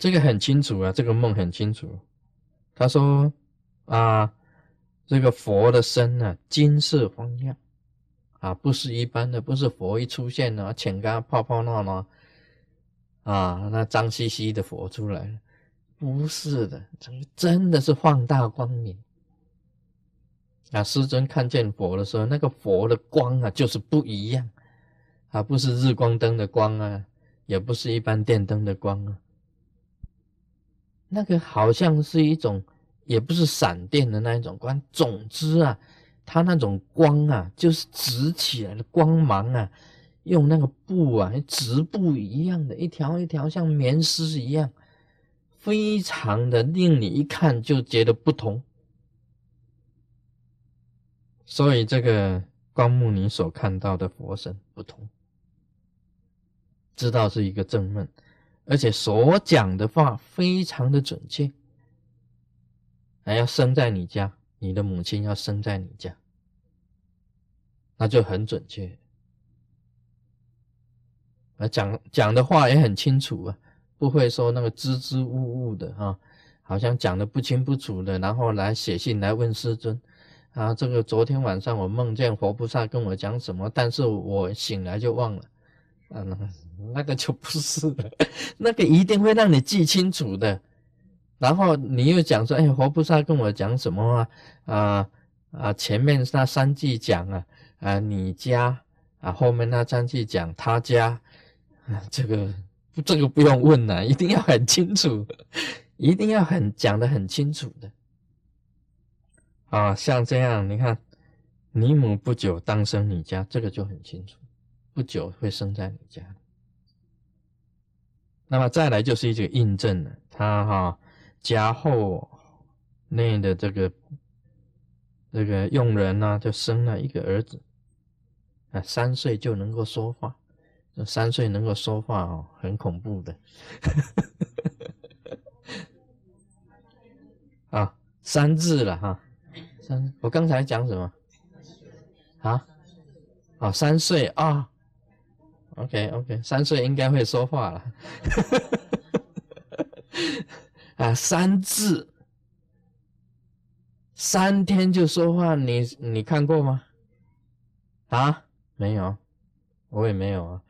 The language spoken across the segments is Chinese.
这个很清楚啊，这个梦很清楚。他说啊，这个佛的身啊，金色光亮啊，不是一般的，不是佛一出现呢，浅干泡泡闹闹啊，那脏兮兮的佛出来了，不是的，真的是放大光明。啊，师尊看见佛的时候，那个佛的光啊，就是不一样啊，不是日光灯的光啊，也不是一般电灯的光啊，那个好像是一种，也不是闪电的那一种光。总之啊，它那种光啊，就是直起来的光芒啊，用那个布啊，直布一样的，一条一条像棉丝一样，非常的令你一看就觉得不同。所以这个光目你所看到的佛身不同，知道是一个正论，而且所讲的话非常的准确，还要生在你家，你的母亲要生在你家，那就很准确，讲的话也很清楚啊，不会说那个支支吾吾的啊，好像讲的不清不楚的，然后来写信来问师尊啊，这个昨天晚上我梦见佛菩萨跟我讲什么，但是我醒来就忘了啊，那个就不是了那个一定会让你记清楚的。然后你又讲说，哎，佛菩萨跟我讲什么啊？前面那三句讲啊，你家啊，后面那三句讲他家啊，这个不用问了，一定要很清楚，一定要讲得很清楚的。啊，像这样你看，你母不久当生你家，这个就很清楚，不久会生在你家。那么再来就是一个印证了，他家后内的这个佣人啊，就生了一个儿子啊，3岁就能够说话，这3岁能够说话哦，很恐怖的啊，3字了哈。我刚才讲什么啊？哦，3岁啊，哦，OK， 3岁应该会说话了啊，3字，3天就说话，你看过吗？啊，没有，我也没有啊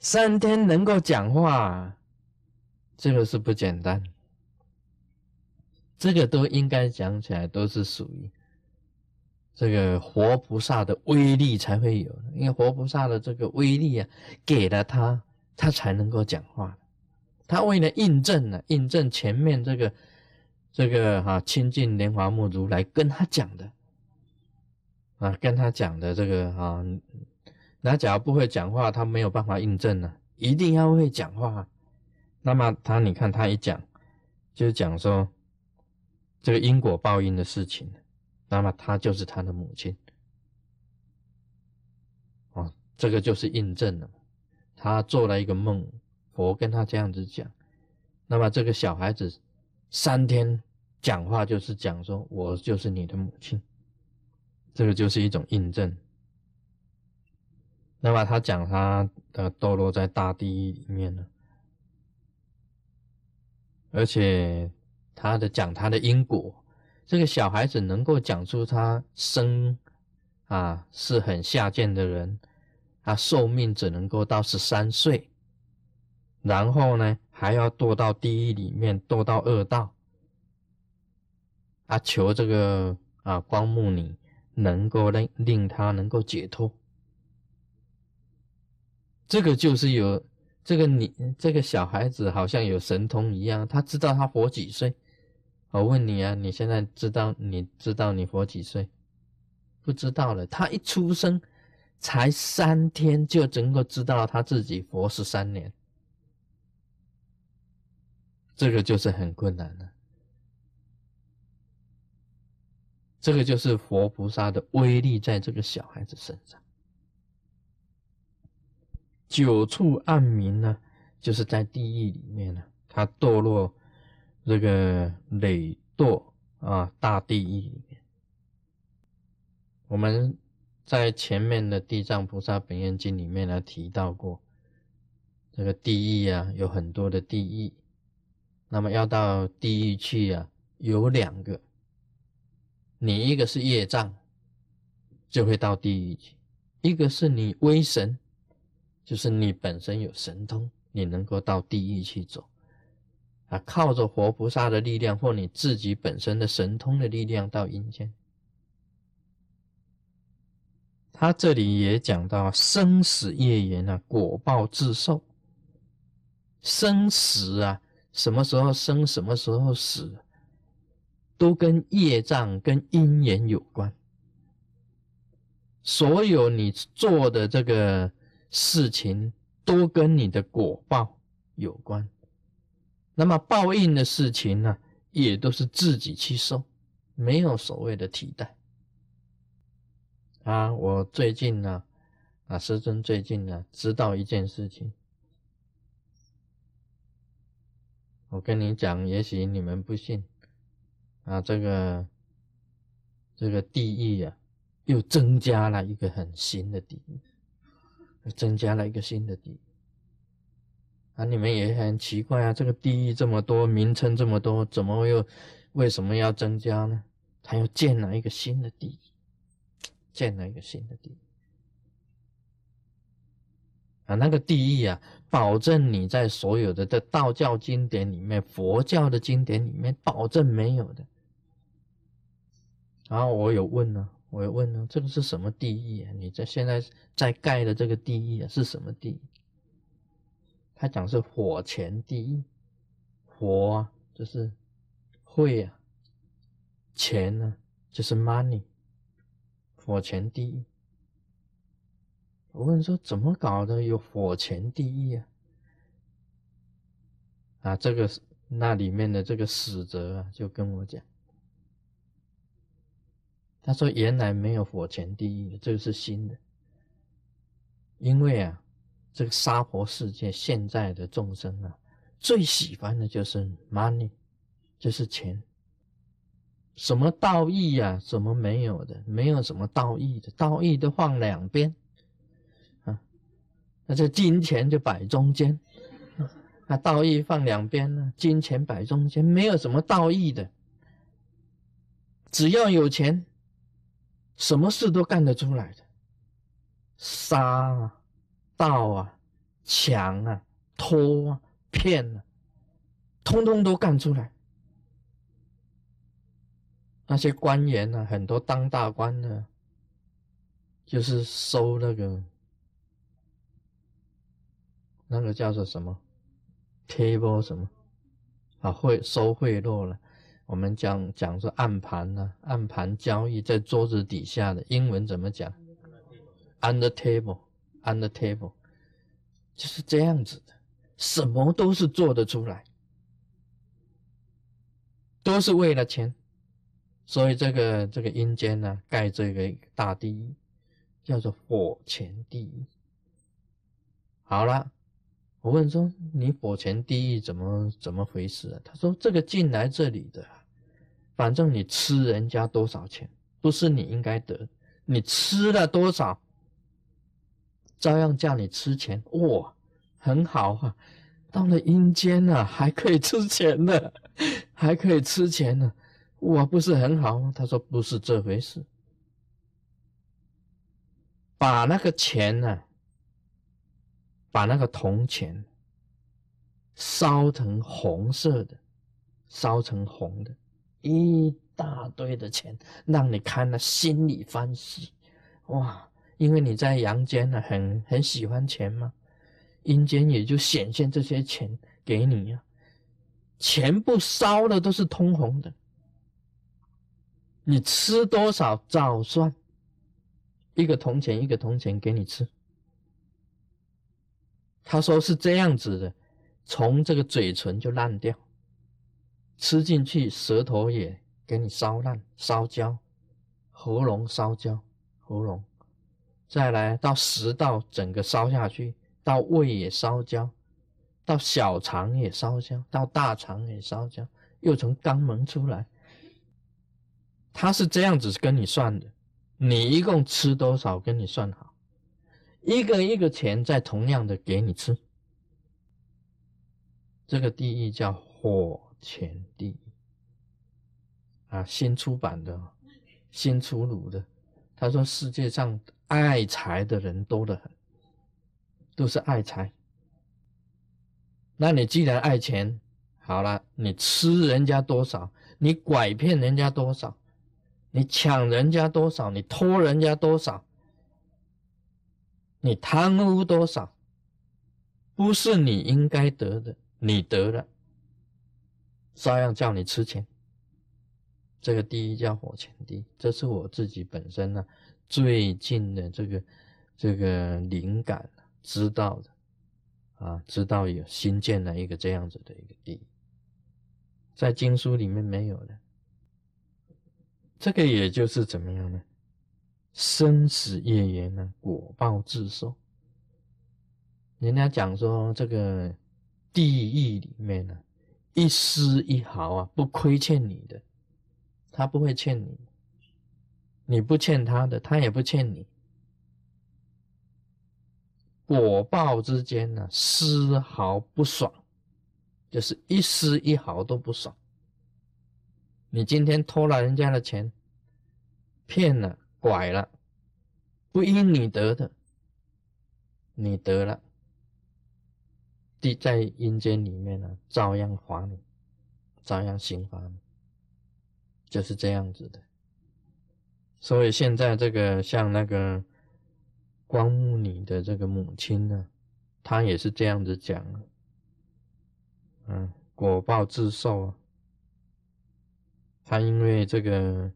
3天能够讲话，这个是不简单，这个都应该讲起来都是属于这个活菩萨的威力才会有，因为活菩萨的这个威力啊，给了他，他才能够讲话。他为了印证啊，印证前面这个清净莲华目如来跟他讲的啊，跟他讲的这个啊，那假如不会讲话，他没有办法印证啊，一定要会讲话。那么他你看他一讲，就讲说这个因果报应的事情，那么他就是他的母亲，哦，这个就是印证了。他做了一个梦，佛跟他这样子讲，那么这个小孩子3天讲话就是讲说，我就是你的母亲，这个就是一种印证。那么他讲他的堕落在大地里面了，而且他的讲他的因果，这个小孩子能够讲出他生啊是很下贱的人啊，寿命只能够到13岁，然后呢还要堕到地狱里面，堕到恶道啊，求这个啊光目你能够令他能够解脱，这个就是有这个小孩子好像有神通一样，他知道他活几岁。我问你啊，你现在知道你活几岁？不知道了。他一出生才3天就能够知道他自己活13年，这个就是很困难了。这个就是佛菩萨的威力在这个小孩子身上。9处暗民呢，就是在地狱里面呢，他堕落。这个累堕啊，大地狱里面，我们在前面的《地藏菩萨本愿经》里面呢提到过，这个地狱啊，有很多的地狱。那么要到地狱去啊，有两个，你一个是业障，就会到地狱去；一个是你威神，就是你本身有神通，你能够到地狱去走。啊，靠着活菩萨的力量，或你自己本身的神通的力量到阴间。他这里也讲到生死业缘啊，果报自受。生死啊，什么时候生，什么时候死，都跟业障、跟因缘有关。所有你做的这个事情，都跟你的果报有关。那么报应的事情呢，也都是自己去受，没有所谓的替代。啊，我最近呢，师尊最近呢，知道一件事情，我跟你讲，也许你们不信，啊，这个地狱啊，又增加了一个很新的地狱，又增加了一个新的地狱，啊，你们也很奇怪啊，这个地狱这么多，名称这么多，怎么又为什么要增加呢？他又建了一个新的地狱。建了一个新的地狱啊，那个地狱啊，保证你在所有的道教经典里面、佛教的经典里面，保证没有的。然后我有问呢，这个是什么地狱啊？你在现在在盖的这个地狱啊，是什么地狱？他讲是火前地狱，火啊就是会啊，钱啊就是 money。火前地狱，我问说怎么搞的？有火前地狱啊？啊，这个那里面的这个死者啊，就跟我讲，他说原来没有火前地狱，这个是新的，因为啊，这个娑婆世界现在的众生啊，最喜欢的就是 money， 就是钱。什么道义啊，什么没有的，没有什么道义的，道义都放两边啊，那这金钱就摆中间，那道义放两边呢，金钱摆中间，没有什么道义的，只要有钱，什么事都干得出来的，杀啊，盗啊，抢啊，偷啊，骗啊，通通都干出来。那些官员啊，很多当大官的，就是收那个叫做什么 table 什么啊，会收贿赂了。我们讲是暗盘啊，暗盘交易在桌子底下的英文怎么讲 ？under table，under table， 就是这样子的，什么都是做得出来，都是为了钱。所以这个阴间呢，盖这个大地狱，叫做火前地狱。好了，我问说你火前地狱怎么回事啊？他说这个进来这里的，反正你吃人家多少钱，不是你应该得，你吃了多少，照样叫你吃钱。哇，很好啊，到了阴间啊，还可以吃钱呢，还可以吃钱呢。我不是很好吗？他说不是这回事，把那个钱呢、啊，把那个铜钱烧成红色的，烧成红的，一大堆的钱，让你看了心里欢喜。哇，因为你在阳间呢、啊，很喜欢钱嘛，阴间也就显现这些钱给你啊，全部烧的都是通红的。你吃多少照算，一个铜钱一个铜钱给你吃。他说是这样子的，从这个嘴唇就烂掉，吃进去舌头也给你烧烂烧焦，喉咙烧焦喉咙，再来到食道整个烧下去，到胃也烧焦，到小肠也烧焦，到大肠也烧焦，又从肛门出来。他是这样子跟你算的，你一共吃多少跟你算好，一个一个钱再同样的给你吃，这个地狱叫火前地狱啊，新出版的，新出炉的。他说世界上爱财的人多得很，都是爱财。那你既然爱钱，好了，你吃人家多少，你拐骗人家多少，你抢人家多少，你偷人家多少，你贪污多少，不是你应该得的，你得了，照样叫你吃钱。这个地狱叫火前地，这是我自己本身呢、最近的这个灵感知道的。啊，知道有新建了一个这样子的一个地，在经书里面没有的。这个也就是怎么样呢？生死业缘呢，果报自受。人家讲说，这个地狱里面呢、一丝一毫啊，不亏欠你的，他不会欠你，你不欠他的，他也不欠你。果报之间呢、丝毫不爽，就是一丝一毫都不爽。你今天偷了人家的钱，骗了拐了，不因你得的，你得了，在阴间里面呢、照样罚你，照样刑罚你，就是这样子的。所以现在这个像那个光目你的这个母亲呢、她也是这样子讲、果报自受、她因为这个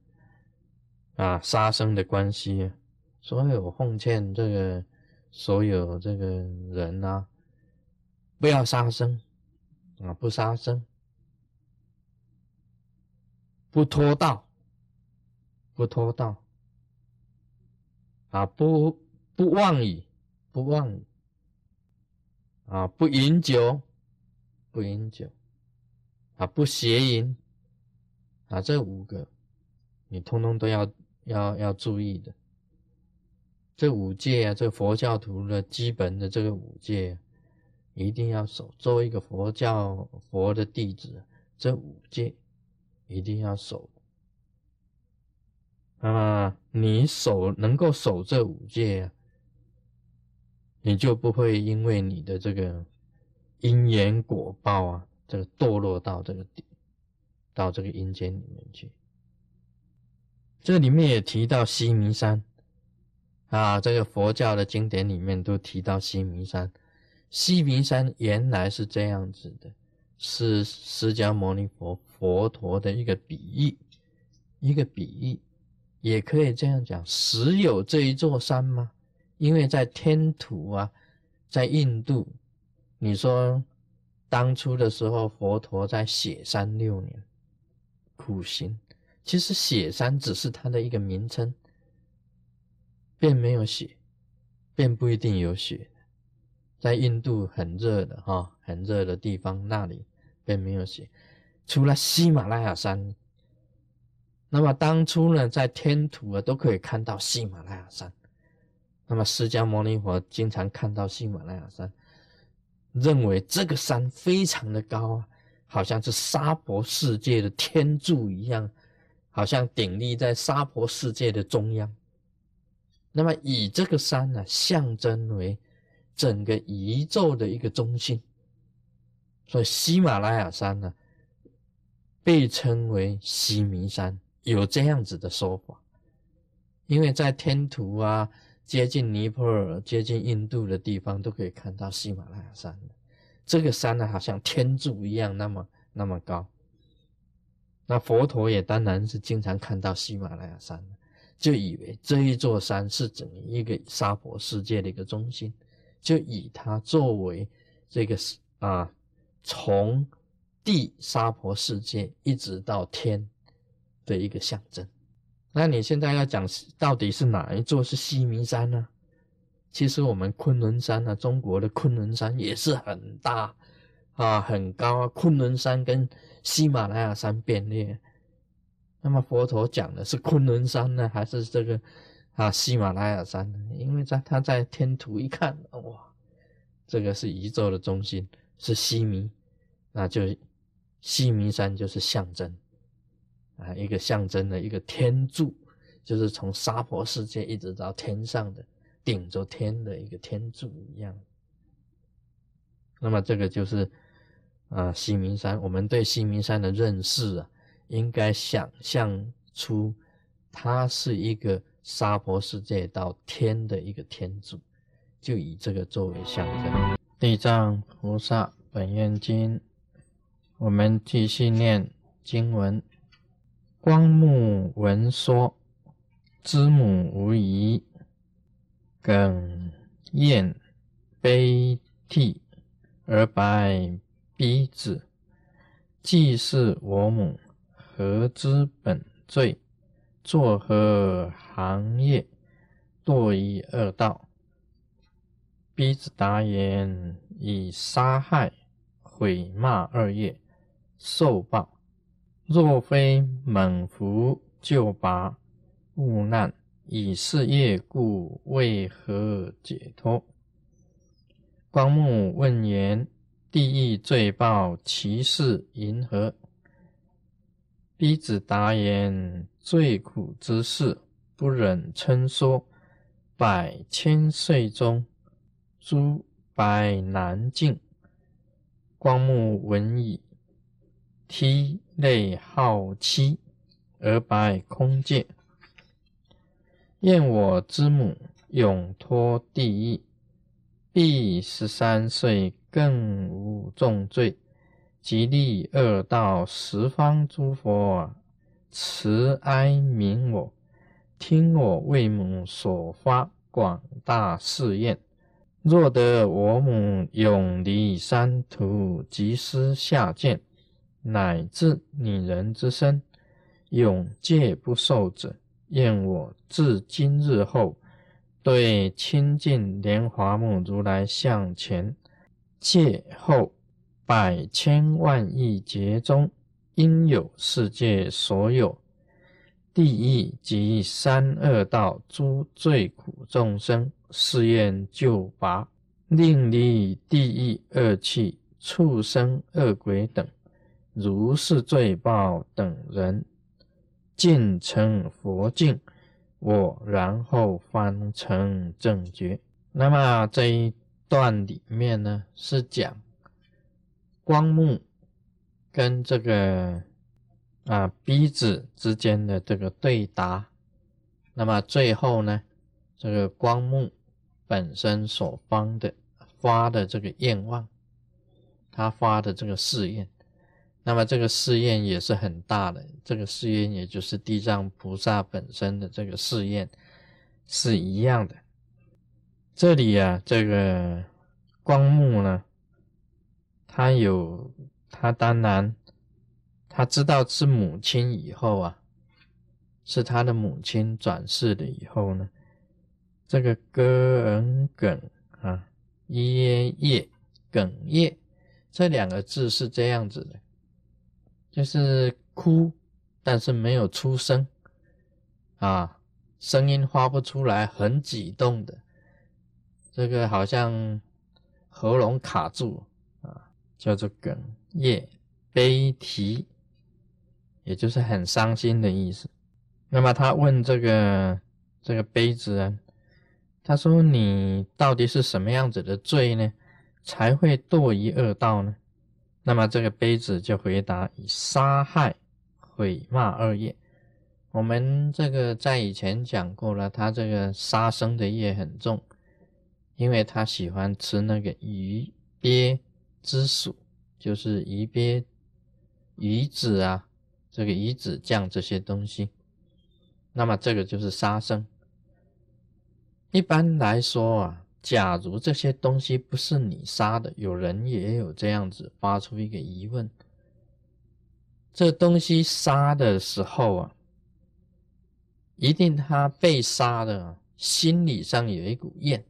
杀生的关系、所以我奉劝这个所有这个人不要杀生、不杀生，不偷盗，不偷盗不妄语，不妄语不饮酒，不饮酒不邪淫这五个你通通都要注意的。这五戒这佛教徒的基本的这个五戒一定要守。作为一个佛的弟子，这五戒一定要守。那么你能够守这五戒你就不会因为你的这个因缘果报这个堕落到这个阴间里面去。这里面也提到须弥山这个佛教的经典里面都提到须弥山。须弥山原来是这样子的，是释迦牟尼佛佛陀的一个比喻，也可以这样讲，实有这一座山吗？因为在天土在印度，你说当初的时候佛陀在雪山6年苦行，其实雪山只是它的一个名称，便没有雪，便不一定有雪。在印度很热的很热的地方，那里便没有雪，除了喜马拉雅山。那么当初呢，在天土都可以看到喜马拉雅山。那么释迦牟尼佛经常看到喜马拉雅山，认为这个山非常的高好像是娑婆世界的天柱一样，好像顶立在娑婆世界的中央。那么以这个山象征为整个宇宙的一个中心，所以喜马拉雅山被称为须弥山。有这样子的说法，因为在天土接近尼泊尔、接近印度的地方都可以看到喜马拉雅山。这个山好像天柱一样那么高。那佛陀也当然是经常看到喜马拉雅山，就以为这一座山是整个一个娑婆世界的一个中心，就以它作为这个从地娑婆世界一直到天的一个象征。那你现在要讲到底是哪一座是须弥山呢？其实我们昆仑山中国的昆仑山也是很大很高昆仑山跟喜马拉雅山并列。那么佛陀讲的是昆仑山呢，还是这个喜马拉雅山呢？因为他在天图一看，哇，这个是宇宙的中心，是须弥那就西明山就是象征啊，一个象征的一个天柱，就是从娑婆世界一直到天上的顶着天的一个天柱一样。那么这个就是西明山，我们对西明山的认识啊，应该想象出它是一个娑婆世界到天的一个天柱，就以这个作为象征。地藏菩萨本愿经，我们继续念经文。光目闻说，知母无疑，哽咽悲涕而白鼻子，既是我母，何知本罪？作何行业？堕于恶道。逼子答言：以杀害、毁骂二业受报。若非猛福救拔，勿难。以是业故，为何解脱？光目问言：地狱罪报，其事云何？逼子答言：最苦之事，不忍称说。百千岁中，诸百难尽。光目闻已，涕泪号泣，而白空界。愿我之母永脱地狱，必13岁更无重罪，即利恶道十方诸佛慈哀悯我，听我为母所发广大誓愿。若得我母永离三途，即失下贱，乃至女人之身，永戒不受者，愿我自今日后，对清净莲华目如来像前，戒后百千万亿劫中，应有世界所有地狱及三恶道诸罪苦众生，誓愿救拔，令离地狱恶趣、畜生、恶鬼等如是罪报等人，尽成佛境，我然后方成正觉。那么这一段里面呢，是讲光目跟这个鼻子之间的这个对答。那么最后呢，这个光目本身所发的这个愿望，他发的这个誓愿，那么这个誓愿也是很大的，这个誓愿也就是地藏菩萨本身的这个誓愿是一样的。这里啊，这个光目呢，他当然他知道是母亲以后啊，是他的母亲转世了以后呢，这个哽啊，噎咽哽咽这两个字是这样子的，就是哭但是没有出声啊，声音发不出来，很激动的，这个好像喉咙卡住啊，叫做哽咽悲啼，也就是很伤心的意思。那么他问这个悲子啊，他说你到底是什么样子的罪呢，才会堕于恶道呢？那么这个悲子就回答：以杀害、毁骂二业。我们这个在以前讲过了，他这个杀生的业很重，因为他喜欢吃那个鱼鳖之属，就是鱼鳖、鱼子啊，这个鱼子酱这些东西，那么这个就是杀生。一般来说啊，假如这些东西不是你杀的，有人也有这样子发出一个疑问，这东西杀的时候啊，一定他被杀的啊，心理上有一股怨，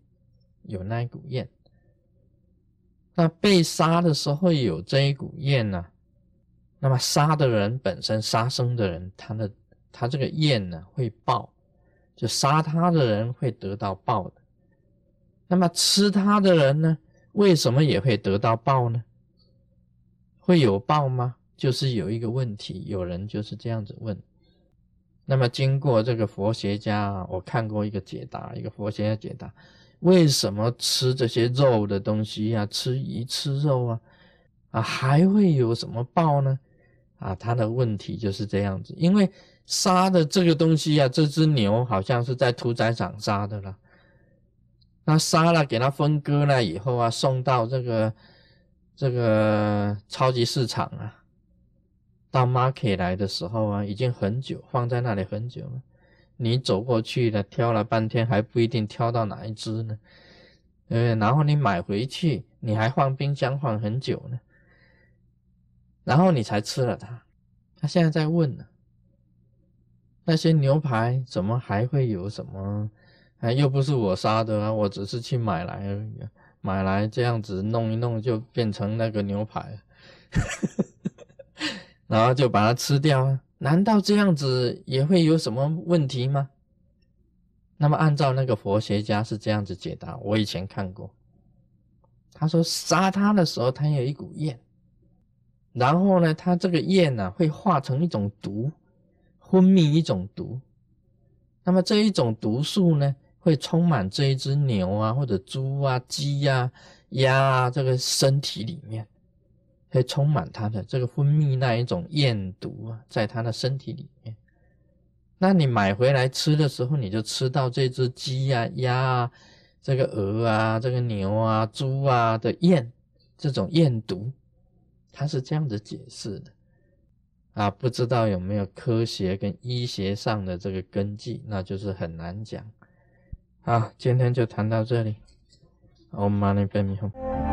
有那一股怨，那被杀的时候有这一股怨啊，那么杀的人本身，杀生的人，他这个怨呢会报，就杀他的人会得到报的。那么吃他的人呢，为什么也会得到报呢？会有报吗？就是有一个问题，有人就是这样子问。那么经过这个佛学家，我看过一个解答，一个佛学家解答，为什么吃这些肉的东西啊，吃鱼吃肉啊，还会有什么报呢？他的问题就是这样子，因为杀的这个东西啊，这只牛好像是在屠宰场杀的啦，那杀了给它分割了以后啊，送到这个超级市场啊，到 market 来的时候啊，已经很久，放在那里很久了，你走过去了，挑了半天还不一定挑到哪一只呢，然后你买回去，你还放冰箱放很久呢，然后你才吃了它。他现在在问了，那些牛排怎么还会有什么，又不是我杀的啊，我只是去买来而已啊，买来这样子弄一弄就变成那个牛排然后就把它吃掉啊，难道这样子也会有什么问题吗？那么按照那个佛学家是这样子解答，我以前看过，他说杀他的时候他有一股焰，然后呢他这个焰呢会化成一种毒，分泌一种毒，那么这一种毒素呢会充满这一只牛啊，或者猪啊，鸡啊，鸭啊，这个身体里面会充满它的这个分泌那一种厌毒啊，在它的身体里面。那你买回来吃的时候，你就吃到这只鸡啊，鸭啊，这个鹅啊，这个牛啊，猪啊的厌，这种厌毒，它是这样子解释的不知道有没有科学跟医学上的这个根据，那就是很难讲。好，今天就谈到这里。Om mani padme hum。